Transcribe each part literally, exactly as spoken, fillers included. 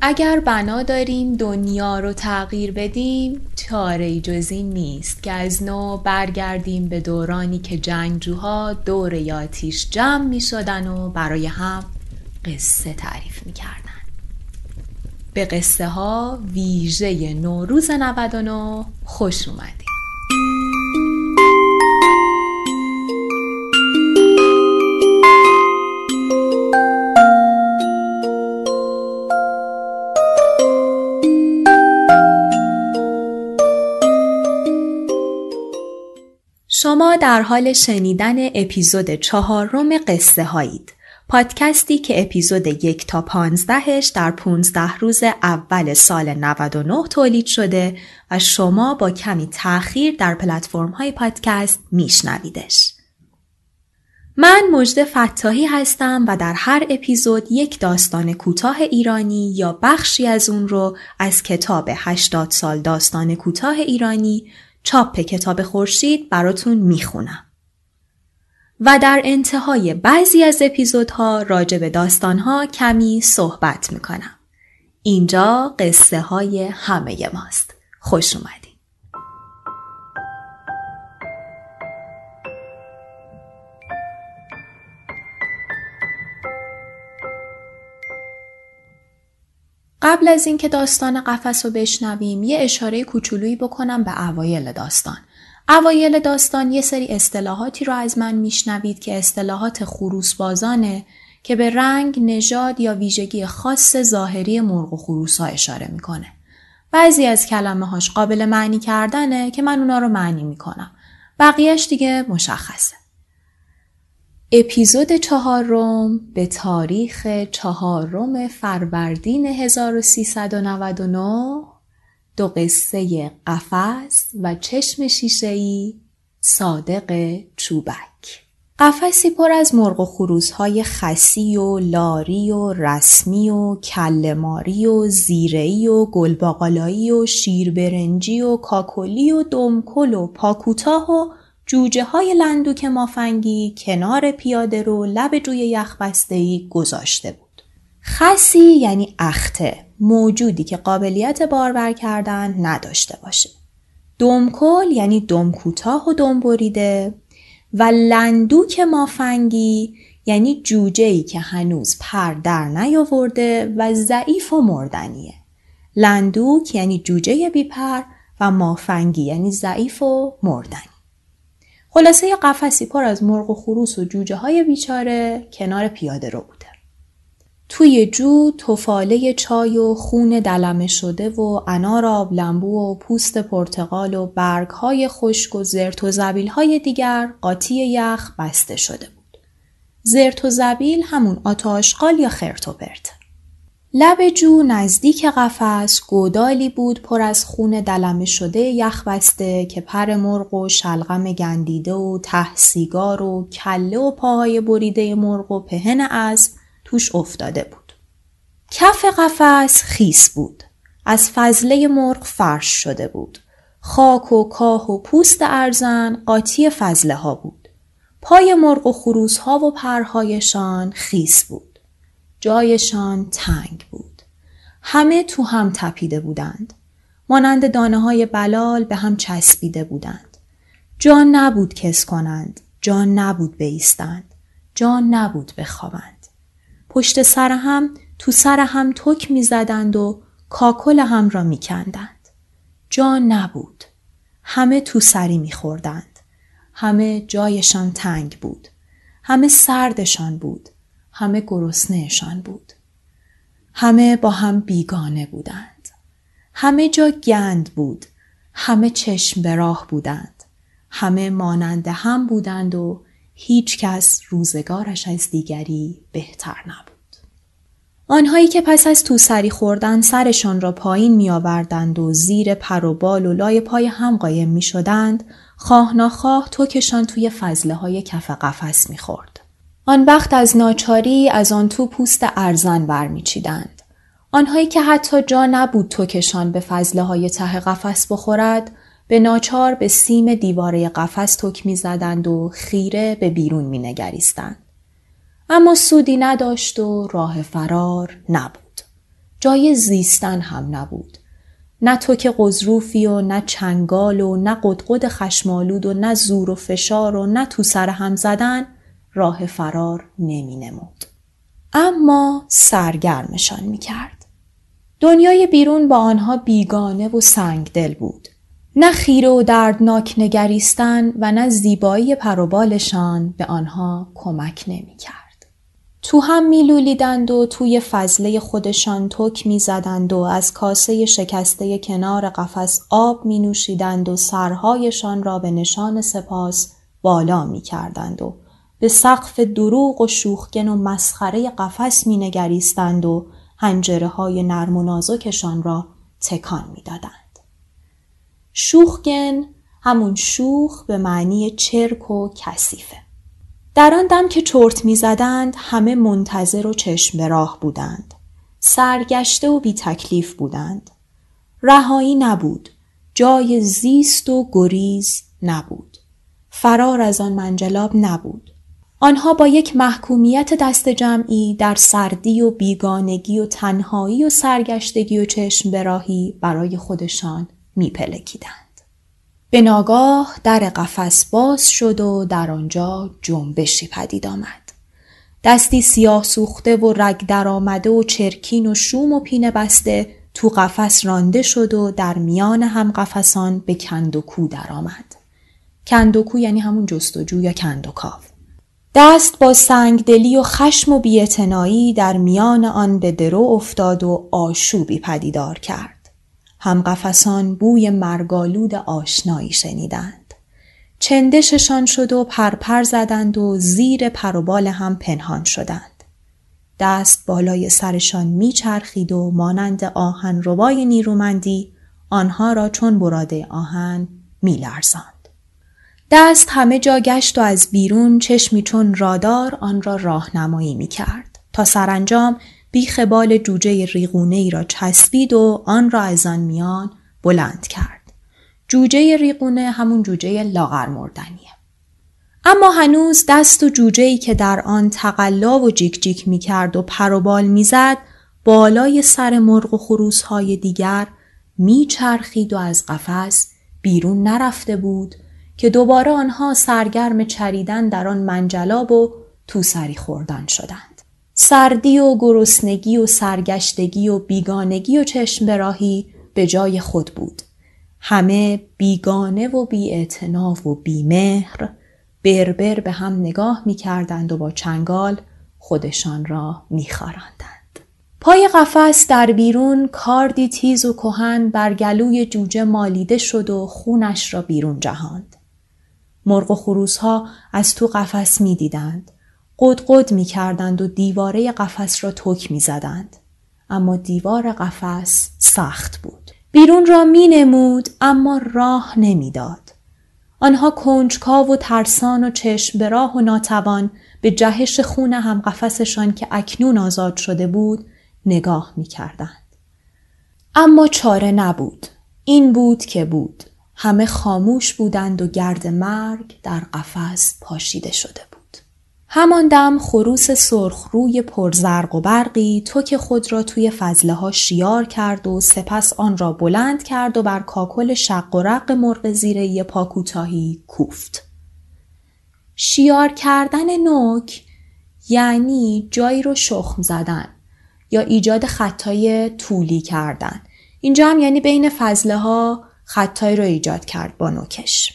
اگر بنا داریم دنیا رو تغییر بدیم، چاره‌ای جز این نیست که از نو برگردیم به دورانی که جنگجوها دور آتیش جمع می شدن و برای هم قصه تعریف می کردن. به قصه ها ویژه نوروز نود و نه خوش اومدید. شما در حال شنیدن اپیزود چهارم قصه هایید، پادکستی که اپیزود یک تا پانزدهش در پانزده روز اول سال نود و نه تولید شده و شما با کمی تأخیر در پلتفرم های پادکست میشنویدش. من مجید فتاحی هستم و در هر اپیزود یک داستان کوتاه ایرانی یا بخشی از اون رو از کتاب هشتاد سال داستان کوتاه ایرانی چاپ کتاب خورشید براتون میخونم و در انتهای بعضی از اپیزودها راجع به داستانها کمی صحبت میکنم. اینجا قصه های همه ماست. خوش اومدید. قبل از اینکه داستان قفس رو بشنویم یه اشاره کوچولویی بکنم به اوایل داستان. اوایل داستان یه سری اصطلاحاتی رو از من میشنوید که اصطلاحات خروسبازانه که به رنگ، نژاد یا ویژگی خاص ظاهری مرغ و خروس‌ها اشاره میکنه. بعضی از کلمه‌هاش قابل معنی کردنه که من اونا رو معنی میکنم. بقیهش دیگه مشخصه. اپیزود چهارم به تاریخ چهارم فروردین هزار و سیصد و نود و نه دو قصه قفس و چشم شیشه‌ای صادق چوبک. قفسی پر از مرغ و خروس‌های خسی و لاری و رسمی و کلماری و زیره‌ای و گلباقلایی و شیربرنجی و کاکلی و دمکل و پاکوتاه و جوجه های لندوک مافنگی کنار پیاده رو لب جوی یخبسته‌ای گذاشته بود. خسی یعنی اخته، موجودی که قابلیت باربر کردن نداشته باشه. دمکل یعنی دمکوتاه و دمبریده و لندوک مافنگی یعنی جوجه‌ای که هنوز پر در نیاورده و ضعیف و مردنیه. لندوک یعنی جوجه بیپر و مافنگی یعنی ضعیف و مردنی. خلاصه قفسی پر از مرغ و خروس و جوجه های بیچاره کنار پیاده رو بوده. توی جو تفاله چای و خون دلمه شده و انار آب لمبو و پوست پرتقال و برگ های خشک و زرت و زبیل های دیگر قاطی یخ بسته شده بود. زرت و زبیل همون آتاشقال یا خرت و پرت. لب جو نزدیک قفس گودالی بود پر از خون دلمه شده یخ بسته که پر مرغ و شلغم گندیده و ته سیگار و کله و پاهای بریده مرغ و پهن اسب توش افتاده بود. کف قفس خیس بود. از فضله مرغ فرش شده بود. خاک و کاه و پوست ارزن قاطی فضله ها بود. پای مرغ و خروس ها و پرهایشان خیس بود. جایشان تنگ بود. همه تو هم تپیده بودند. مانند دانه های بلال به هم چسبیده بودند. جان نبود کس کنند. جان نبود بایستند. جان نبود بخوابند. پشت سر هم تو سر هم تک می زدند و کاکل هم را می کندند. جان نبود. همه تو سری می خوردند. همه جایشان تنگ بود. همه سردشان بود. همه گرسنه‌شان بود. همه با هم بیگانه بودند. همه جا گند بود. همه چشم به راه بودند. همه مانند هم بودند و هیچ کس روزگارش از دیگری بهتر نبود. آنهایی که پس از تو سری خوردن سرشان را پایین می آوردند و زیر پر و بال و لای پای هم قایم می شدند، خواه ناخواه توکشان توی فضله های کف قفس می خورد. آن وقت از ناچاری از آن تو پوست ارزن برمی چیدند. آنهایی که حتی جا نبود توکشان به فضله های ته قفس بخورد، به ناچار به سیم دیواره قفس توک می زدند و خیره به بیرون می نگریستند. اما سودی نداشت و راه فرار نبود. جای زیستن هم نبود. نه توک قزروفی و نه چنگال و نه قدقد خشمالود و نه زور و فشار و نه تو سر هم زدن راه فرار نمی نمود. اما سرگرمشان می کرد. دنیای بیرون با آنها بیگانه و سنگدل بود. نه خیره و دردناک نگریستن و نه زیبایی پروبالشان به آنها کمک نمی کرد. تو هم می لولیدند و توی فضله خودشان تک می زدند و از کاسه شکسته کنار قفس آب می نوشیدند و سرهایشان را به نشان سپاس بالا می کردند و به سقف دروغ و شوخگن و مسخره قفس می نگریستند و حنجره های نرم و نازکشان را تکان می دادند. شوخگن همون شوخ به معنی چرک و کثیفه. در آن دم که چرت می زدند همه منتظر و چشم به راه بودند. سرگشته و بی تکلیف بودند. رهایی نبود. جای زیست و گریز نبود. فرار از آن منجلاب نبود. آنها با یک محکومیت دست جمعی در سردی و بیگانگی و تنهایی و سرگشتگی و چشم به راهی برای خودشان می پلکیدند. به ناگاه در قفس باز شد و در آنجا جنبشی پدید آمد. دستی سیاه سوخته و رگ در آمده و چرکین و شوم و پینه بسته تو قفس رانده شد و در میان هم قفسان به کندوکو در آمد. کندوکو یعنی همون جستجو یا کندوکاو. دست با سنگدلی و خشم و بی‌اعتنایی در میان آن به درو افتاد و آشوبی پدیدار کرد. هم قفسان بوی مرگالود آشنایی شنیدند. چندششان شد و پرپر زدند و زیر پر و بال هم پنهان شدند. دست بالای سرشان میچرخید و مانند آهن ربای نیرومندی آنها را چون براده آهن میلرزاند. دست همه جا گشت و از بیرون چشمی چون رادار آن را راهنمایی میکرد تا سرانجام بیخ بال جوجه ریغونه‌ای را چسبید و آن را از آن میان بلند کرد. جوجه ریغونه همون جوجه لاغر مردنیه. اما هنوز دست و جوجه‌ای که در آن تقلا و جیک جیک می کرد و پر و بال می زد بالای سر مرغ و خروس‌های دیگر می چرخید و از قفس بیرون نرفته بود که دوباره آنها سرگرم چریدن در آن منجلاب و توسری خوردن شدند. سردی و گرسنگی و سرگشتگی و بیگانگی و چشم به راهی به جای خود بود. همه بیگانه و بی‌اعتنا و بی‌مهر بربر به هم نگاه می کردند و با چنگال خودشان را می خاراندند. پای قفس در بیرون کاردی تیز و کهن بر گلوی جوجه مالیده شد و خونش را بیرون جهاند. مرغ و خروس‌ها از تو قفس می دیدند. قدقد می کردند و دیواره قفس را تک می زدند. اما دیوار قفس سخت بود. بیرون را می نمود اما راه نمی داد. آنها کنجکاو و ترسان و چشم به راه و ناتوان به جهش خون هم قفسشان که اکنون آزاد شده بود نگاه می کردند. اما چاره نبود. این بود که بود. همه خاموش بودند و گرد مرگ در قفس پاشیده شده بود. همان دم خروس سرخ روی پرزرق و برقی تک خود را توی فضله ها شیار کرد و سپس آن را بلند کرد و بر کاکل شق و رق مرغ زیره یه پاکوتاهی کوفت. شیار کردن نوک یعنی جایی رو شخم زدن یا ایجاد خطای طولی کردن. اینجا هم یعنی بین فضله ها خطایی رو ایجاد کرد با نوکش.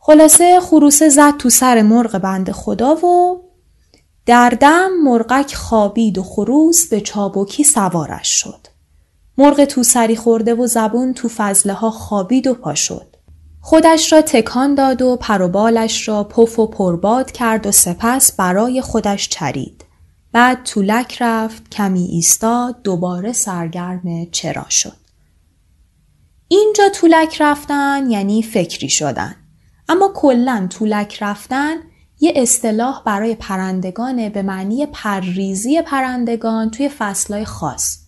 خلاصه خروسه زد تو سر مرغ بند خدا و در دم مرغک خوابید و خروس به چابکی سوارش شد. مرغ تو سری خورده و زبون تو فضله ها خوابید و پا شد. خودش را تکان داد و پر و بالش را پف و پرباد کرد و سپس برای خودش چرید. بعد تولک رفت، کمی ایستاد، دوباره سرگرم چرا شد. اینجا تولک رفتن یعنی فکری شدن. اما کلاً تولک رفتن یه اصطلاح برای پرندگانه به معنی پرریزی پرندگان توی فصلای خاص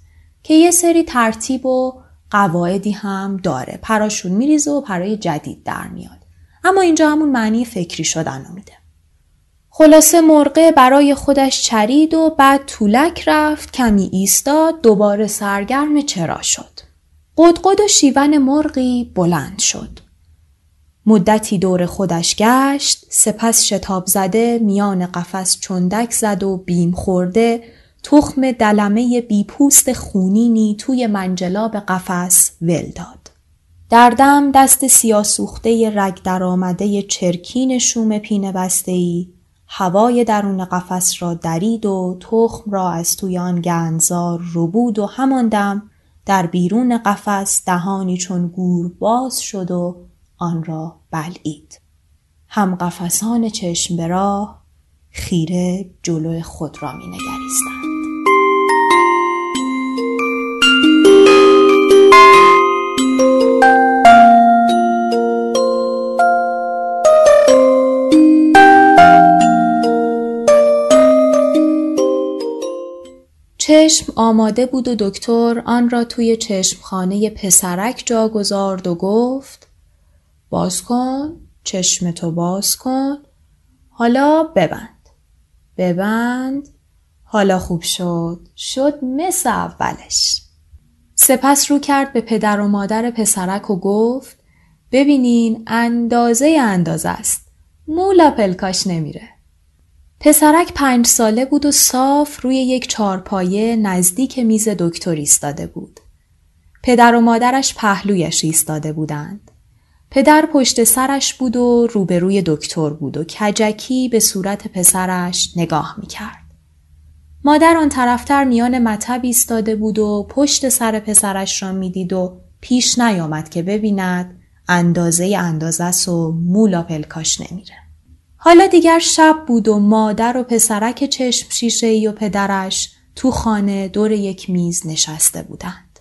که یه سری ترتیب و قواعدی هم داره. پراشون میریزه و پرای جدید در میاد. اما اینجا همون معنی فکری شدن رو میده. خلاصه مرغه برای خودش چرید و بعد طولک رفت، کمی ایستاد، دوباره سرگرم چرا شد. قدقد و شیون مرغی بلند شد. مدتی دور خودش گشت، سپس شتاب زده میان قفس چندک زد و بیم خورده تخم دلمه بیپوست خونینی توی منجلاب قفس ول داد. در دم دست سیاسوخته رگ در آمده چرکین شوم پینه بسته‌ای هوای درون قفس را درید و تخم را از توی آن گنزار ربود و همان دم در بیرون قفس دهانی چون گور باز شد و آن را بلعید. هم قفسان چشم به راه خیره جلوی خود را می نگریستند. چشم آماده بود و دکتر آن را توی چشمخانه پسرک جا گذارد و گفت باز کن، چشمتو باز کن، حالا ببند، ببند، حالا خوب شد، شد مثل اولش. سپس رو کرد به پدر و مادر پسرک و گفت ببینین اندازه اندازه است، مولا پلکاش نمیره. پسرک پنج ساله بود و صاف روی یک چارپایه نزدیک میز دکتر ایستاده بود. پدر و مادرش پهلویش ایستاده بودند. پدر پشت سرش بود و روبروی دکتر بود و کجکی به صورت پسرش نگاه میکرد. مادر آن طرفتر میان مطب ایستاده بود و پشت سر پسرش را میدید و پیش نیامد که ببیند اندازه اندازه است و مولا پلکاش نمیره. حالا دیگر شب بود و مادر و پسرک چشم شیشه‌ای و پدرش تو خانه دور یک میز نشسته بودند.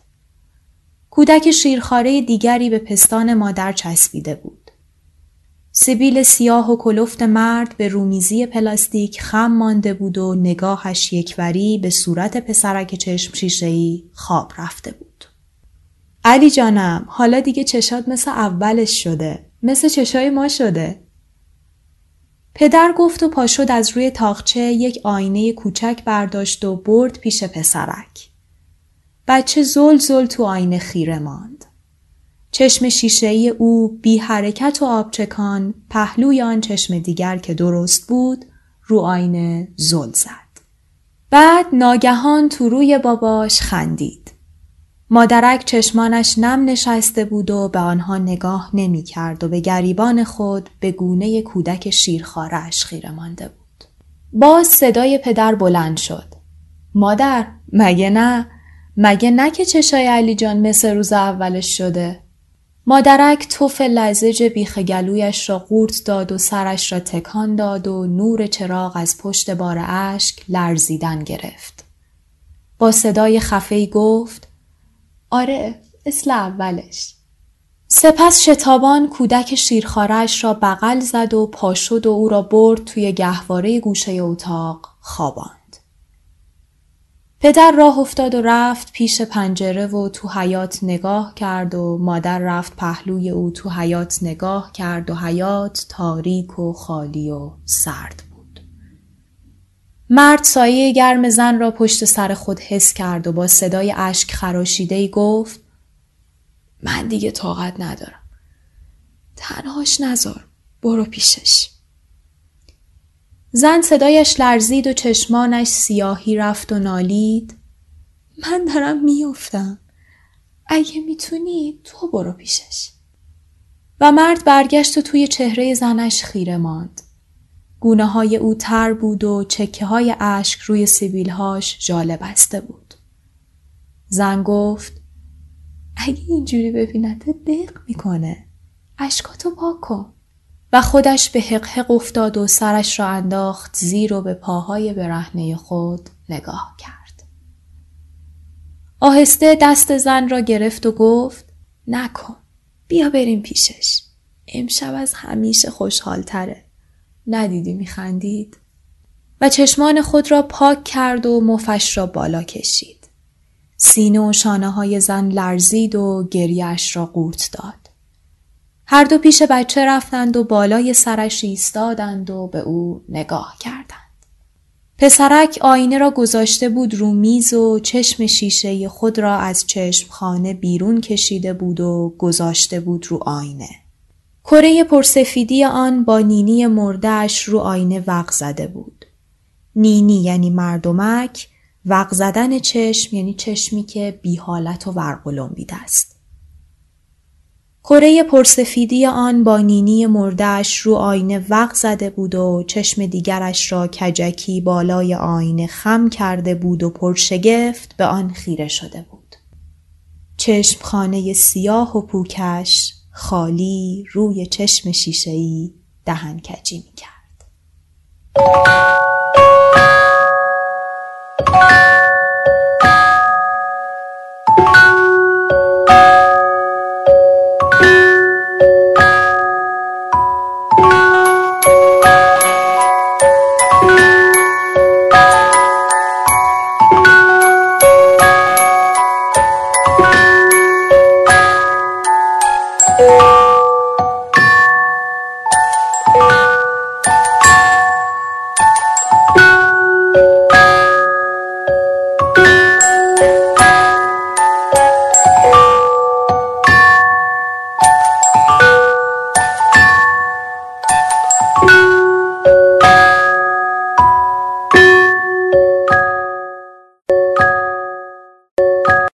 کودک شیرخواره دیگری به پستان مادر چسبیده بود. سبیل سیاه و کلفت مرد به رومیزی پلاستیک خم مانده بود و نگاهش یکوری به صورت پسرک چشم شیشه‌ای خواب رفته بود. علی جانم، حالا دیگه چشات مثل اولش شده، مثل چشای ما شده. پدر گفت و پاشد از روی تاقچه یک آینه کوچک برداشت و برد پیش پسرک. بچه زل زل تو آینه خیره ماند. چشم شیشه‌ای او بی حرکت و آبچکان پهلوی آن چشم دیگر که درست بود رو آینه زل زد. بعد ناگهان تو روی باباش خندید. مادرک چشمانش نم نشسته بود و به آنها نگاه نمی کرد و به گریبان خود به گونه کودک شیرخواره‌اش خیره مانده بود. باز صدای پدر بلند شد. مادر، مگه نه؟ مگه نه که چشای علی جان مثل روز اولش شده؟ مادرک تف لزج بیخ گلویش را قورت داد و سرش را تکان داد و نور چراغ از پشت بار اشک لرزیدن گرفت. با صدای خفه‌ای گفت آره، مثل اولش. سپس شتابان کودک شیرخواره‌اش را بغل زد و پاشد و او را برد توی گهواره گوشه اتاق خواباند. پدر راه افتاد و رفت پیش پنجره و تو حیاط نگاه کرد و مادر رفت پهلوی او تو حیاط نگاه کرد و حیاط تاریک و خالی و سرد. مرد سایه گرم زن را پشت سر خود حس کرد و با صدای اشک خراشیده‌ای گفت من دیگه طاقت ندارم. تنهاش نذار. برو پیشش. زن صدایش لرزید و چشمانش سیاهی رفت و نالید. من دارم میافتم. اگه میتونی تو برو پیشش. و مرد برگشت و توی چهره زنش خیره ماند. گونه های او تر بود و چکه های اشک روی سیبیلهاش ژاله بسته بود. زن گفت اگه اینجوری ببینته دق میکنه. اشکاتو پاک کن. و خودش به حقحق افتاد و سرش را انداخت زیر و به پاهای برهنه خود نگاه کرد. آهسته دست زن را گرفت و گفت نکن. بیا بریم پیشش. امشب از همیشه خوشحال تره. ندیدی میخندید؟ و چشمان خود را پاک کرد و مفش را بالا کشید. سینه و شانه های زن لرزید و گریه‌اش را قورت داد. هر دو پیش بچه رفتند و بالای سرش ایستادند و به او نگاه کردند. پسرک آینه را گذاشته بود رو میز و چشم شیشه خود را از چشمخانه بیرون کشیده بود و گذاشته بود رو آینه. کره پرسفیدی آن با نینی مرده‌اش رو آینه وق زده بود. نینی یعنی مردمک، وق زدن چشم یعنی چشمی که بی حالت و ورقلمبیده است. کره پرسفیدی آن با نینی مرده‌اش رو آینه وق زده بود و چشم دیگرش را کجکی بالای آینه خم کرده بود و پرشگفت به آن خیره شده بود. چشم خانه سیاه و پوکش خالی روی چشم شیشه‌ای دهن کجی می‌کرد.